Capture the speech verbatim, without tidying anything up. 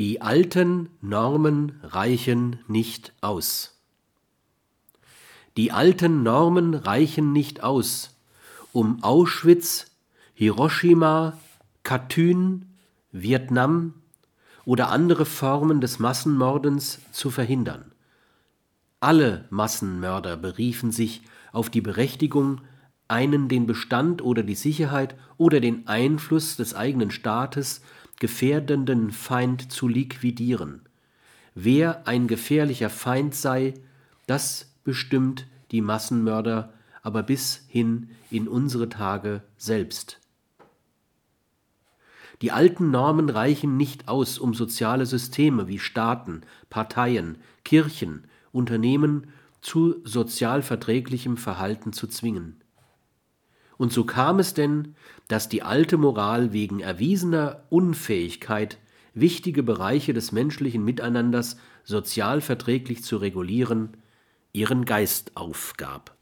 Die alten Normen reichen nicht aus. Die alten Normen reichen nicht aus, um Auschwitz, Hiroshima, Katyn, Vietnam oder andere Formen des Massenmordens zu verhindern. Alle Massenmörder beriefen sich auf die Berechtigung, einen den Bestand oder die Sicherheit oder den Einfluss des eigenen Staates gefährdenden Feind zu liquidieren. Wer ein gefährlicher Feind sei, das bestimmt die Massenmörder, aber bis hin in unsere Tage selbst. Die alten Normen reichen nicht aus, um soziale Systeme wie Staaten, Parteien, Kirchen, Unternehmen zu sozial verträglichem Verhalten zu zwingen. Und so kam es denn, dass die alte Moral wegen erwiesener Unfähigkeit, wichtige Bereiche des menschlichen Miteinanders sozial verträglich zu regulieren, ihren Geist aufgab.